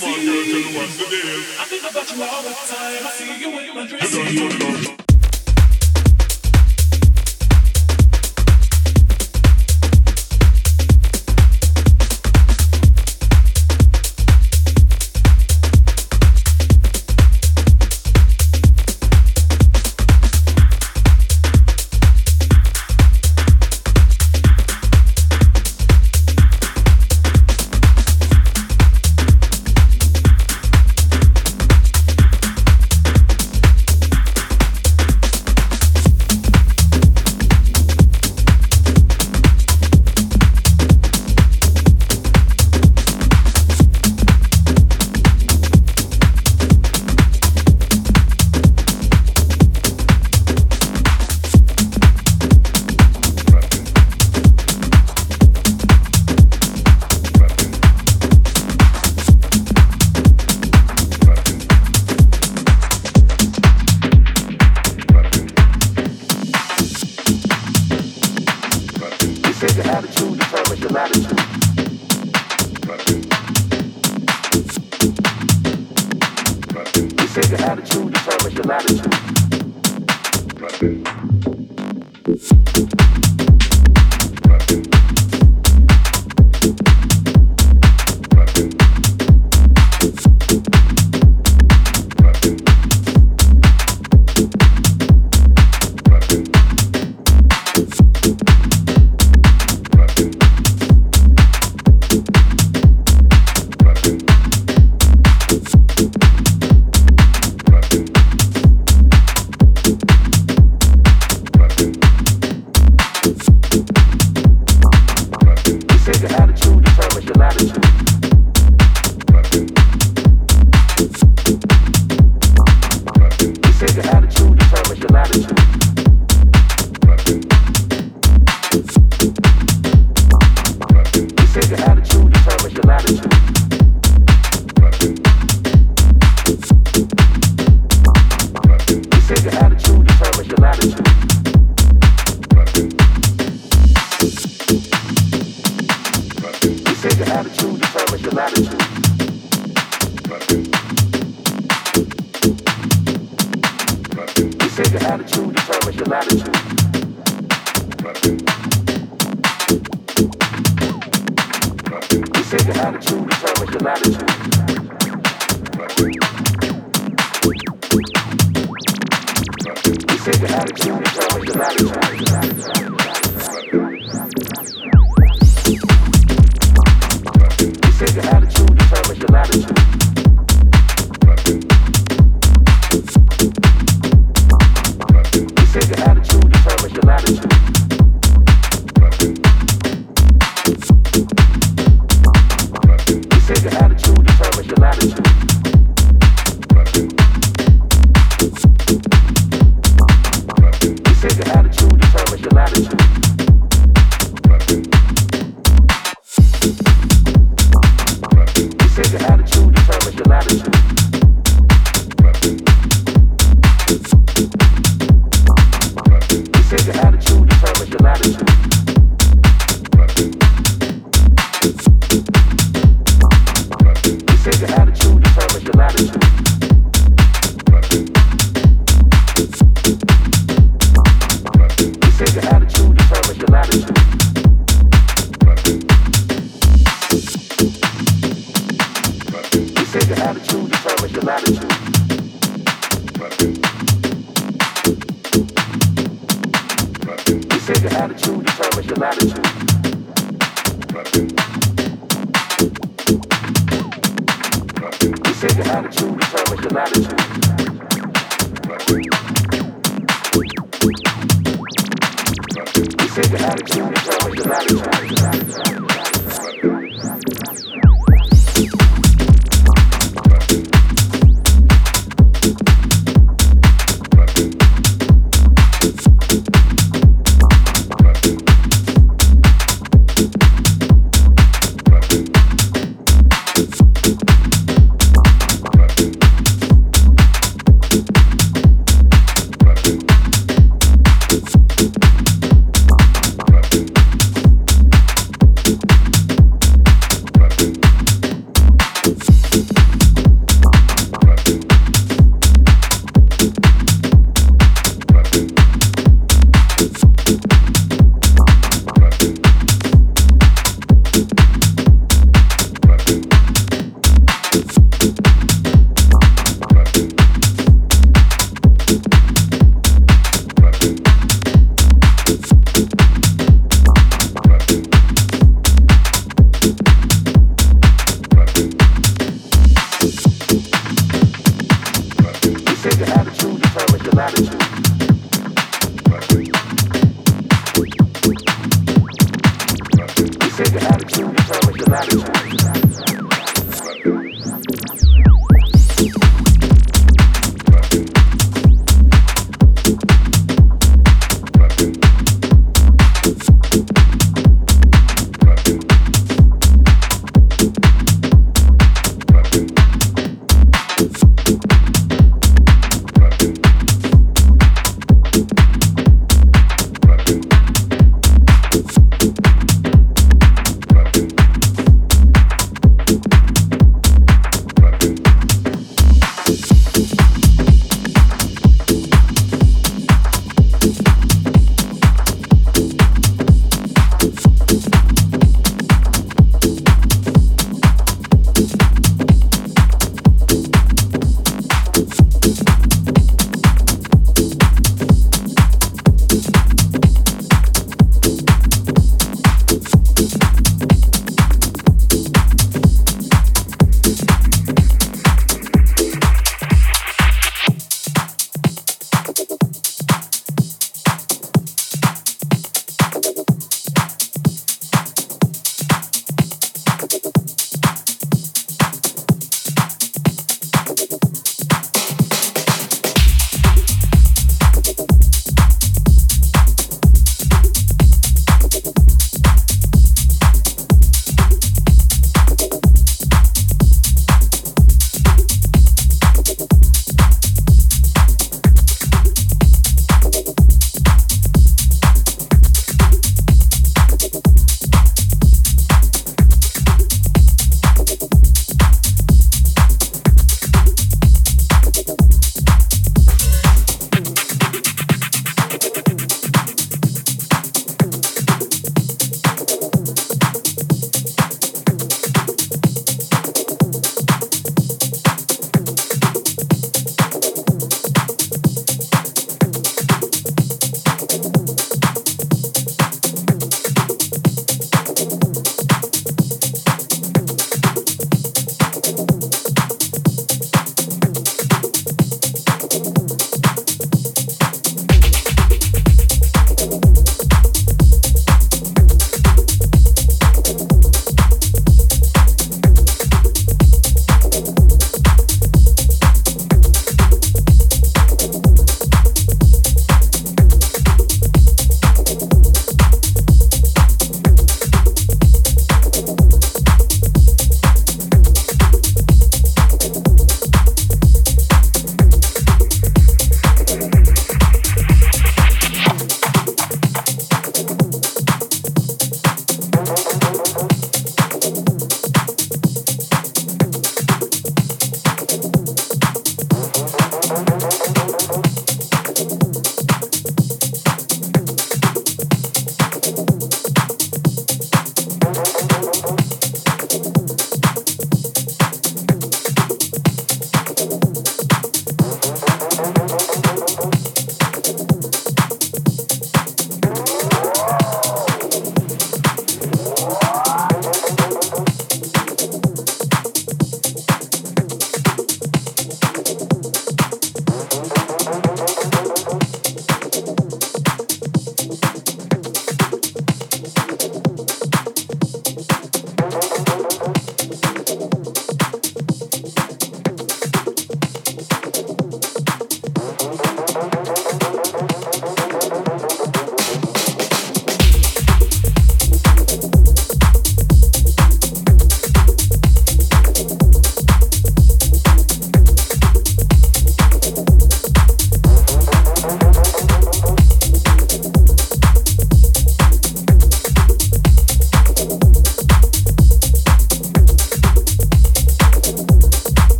I think about you all the time. I see you in my dreams.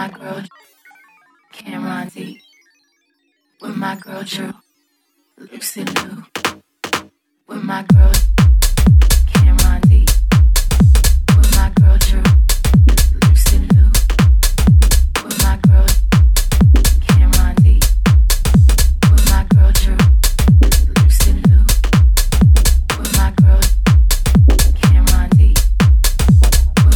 my girl, Cameron D. With my girl, Drew, Lucy Lou. With my girl, Cameron D. With my girl, Drew, Lucy Lou. With my girl, Cameron D. With my girl, Drew, Lucy Lou. With my girl, Cameron D. With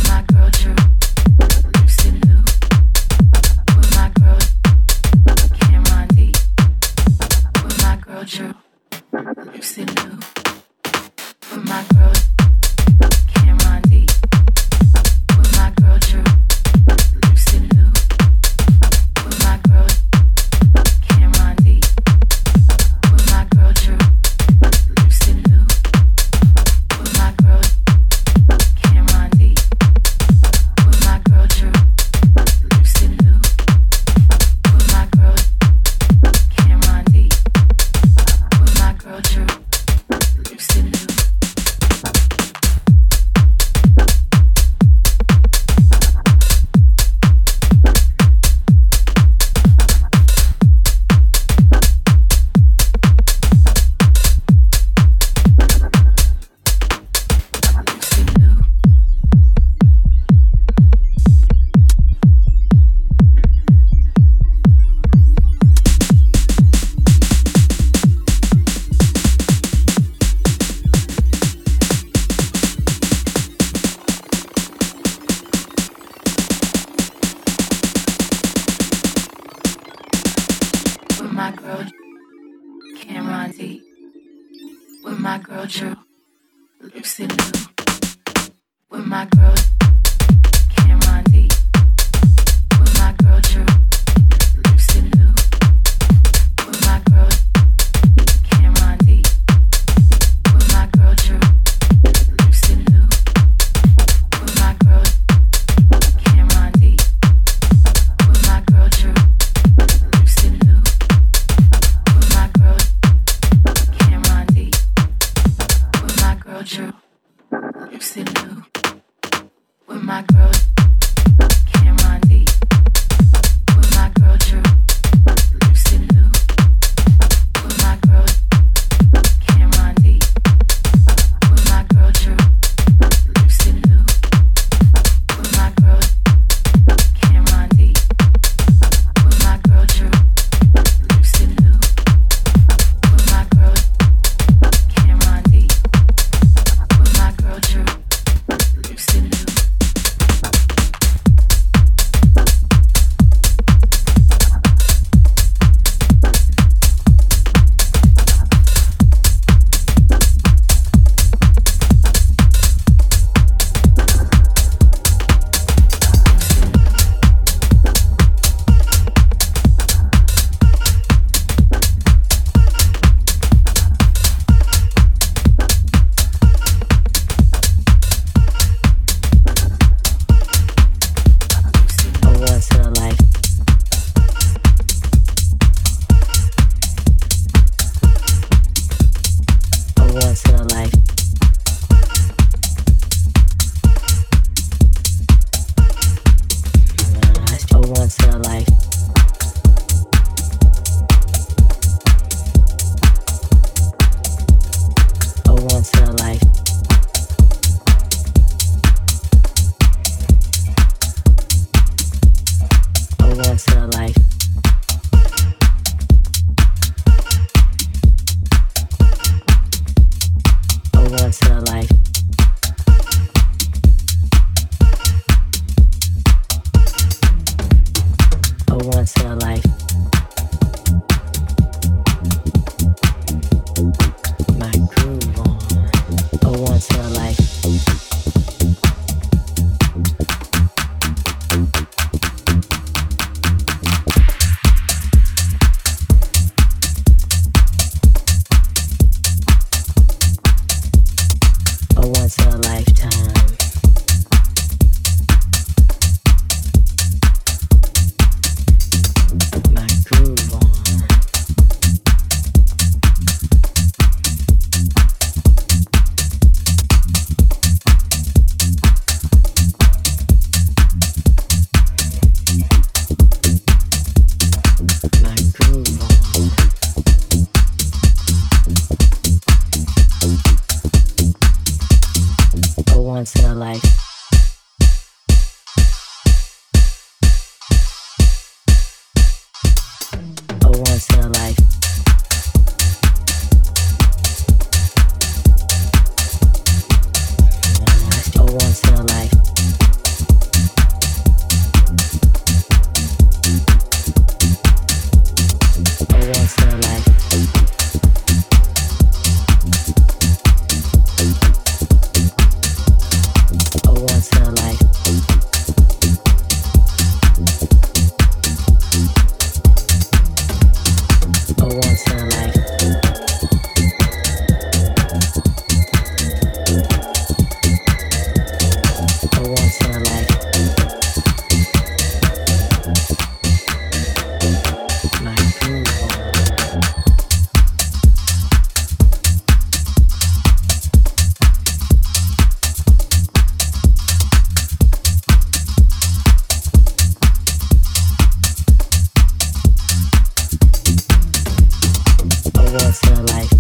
my girl, Drew, Lucy Lou. With my girl, Cameron D. With my girl, Drew, Lucy Lou. With my girl, Cameron D. With my girl, Drew, Lucy Lou. With my girl, Cameron D. With my girl, Drew, Lucy Lou. With my girl, Cameron D. With my girl, Drew, Lucy Lou. With my girl, Cameron D. With my girl, Drew, Lucy Lou. was her life.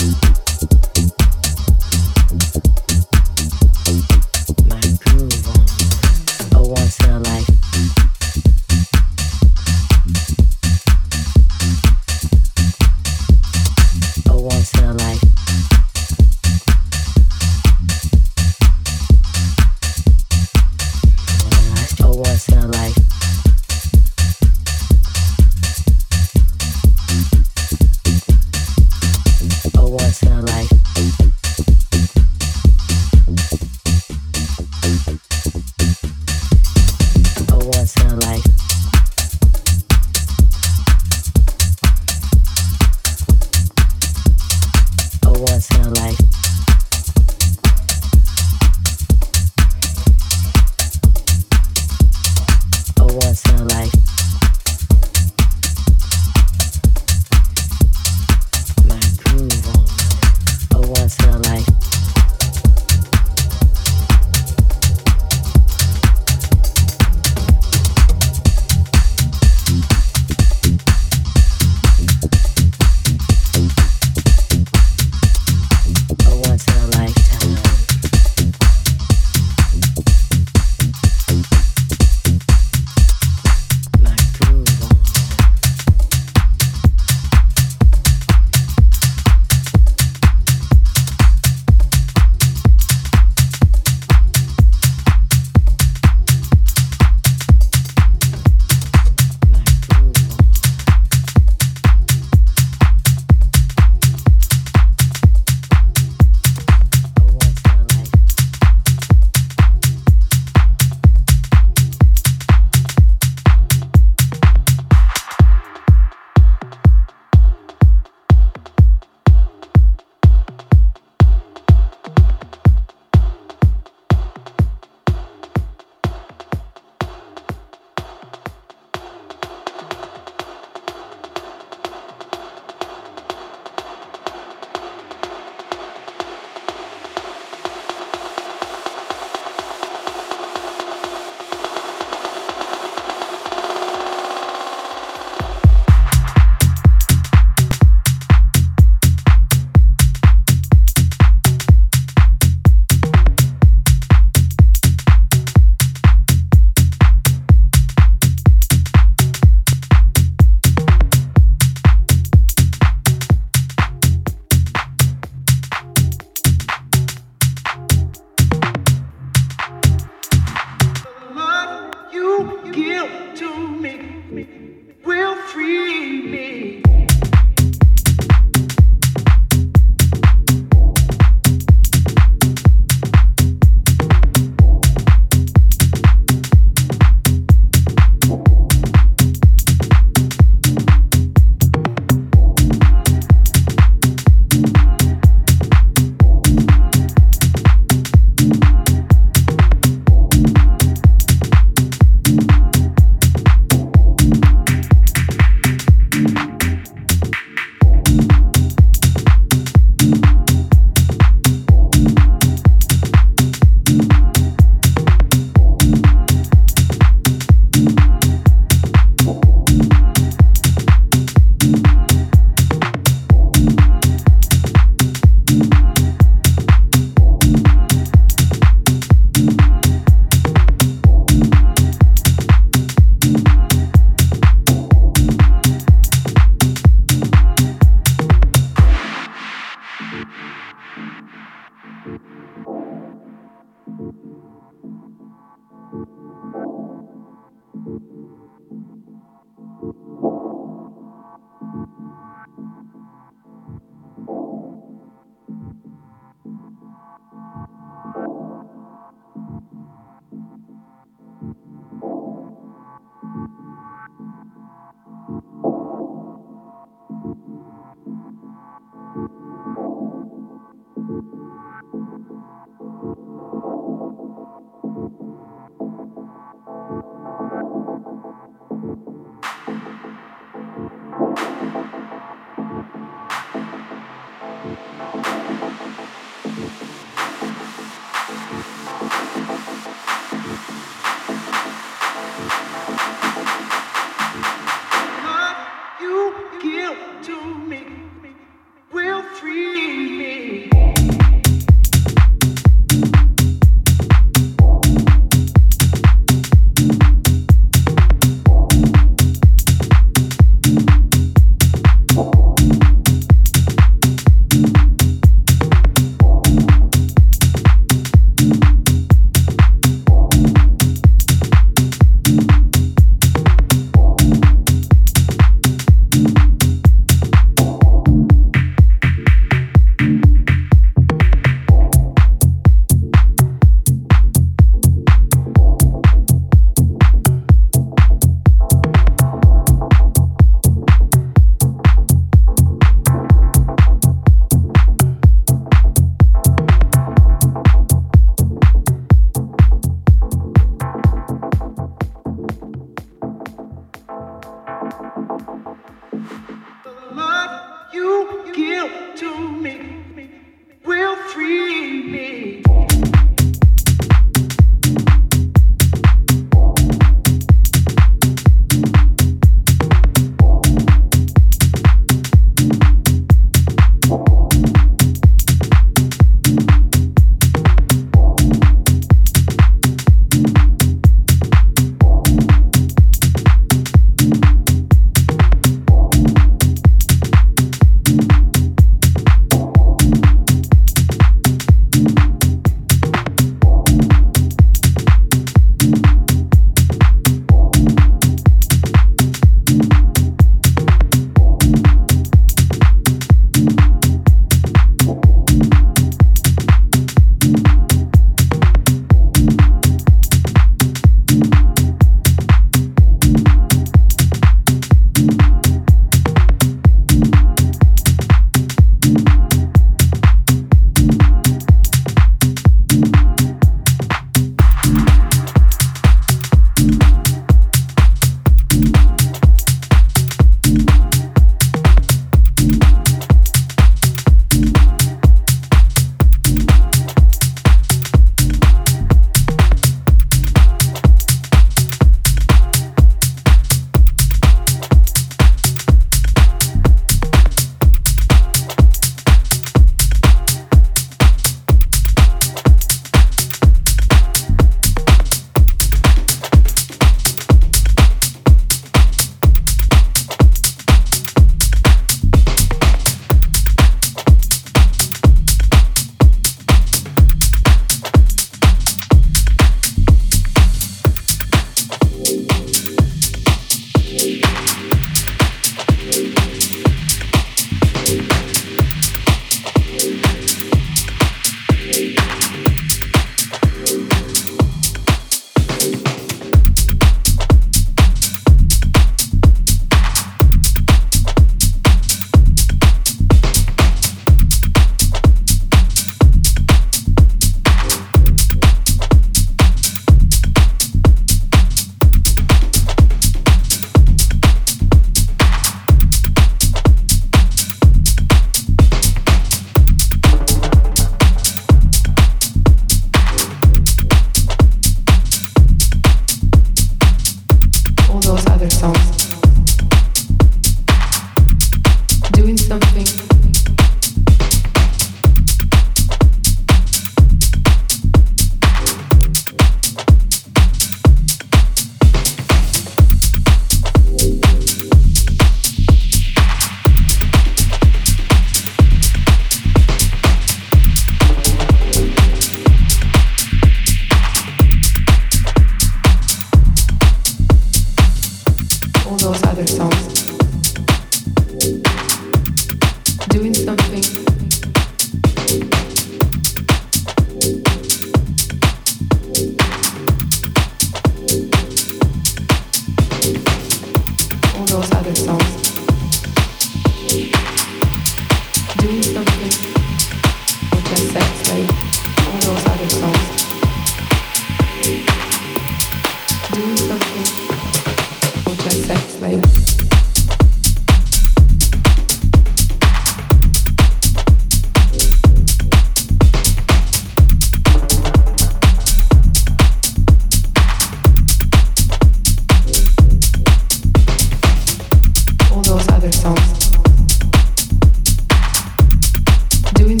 Those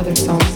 other songs.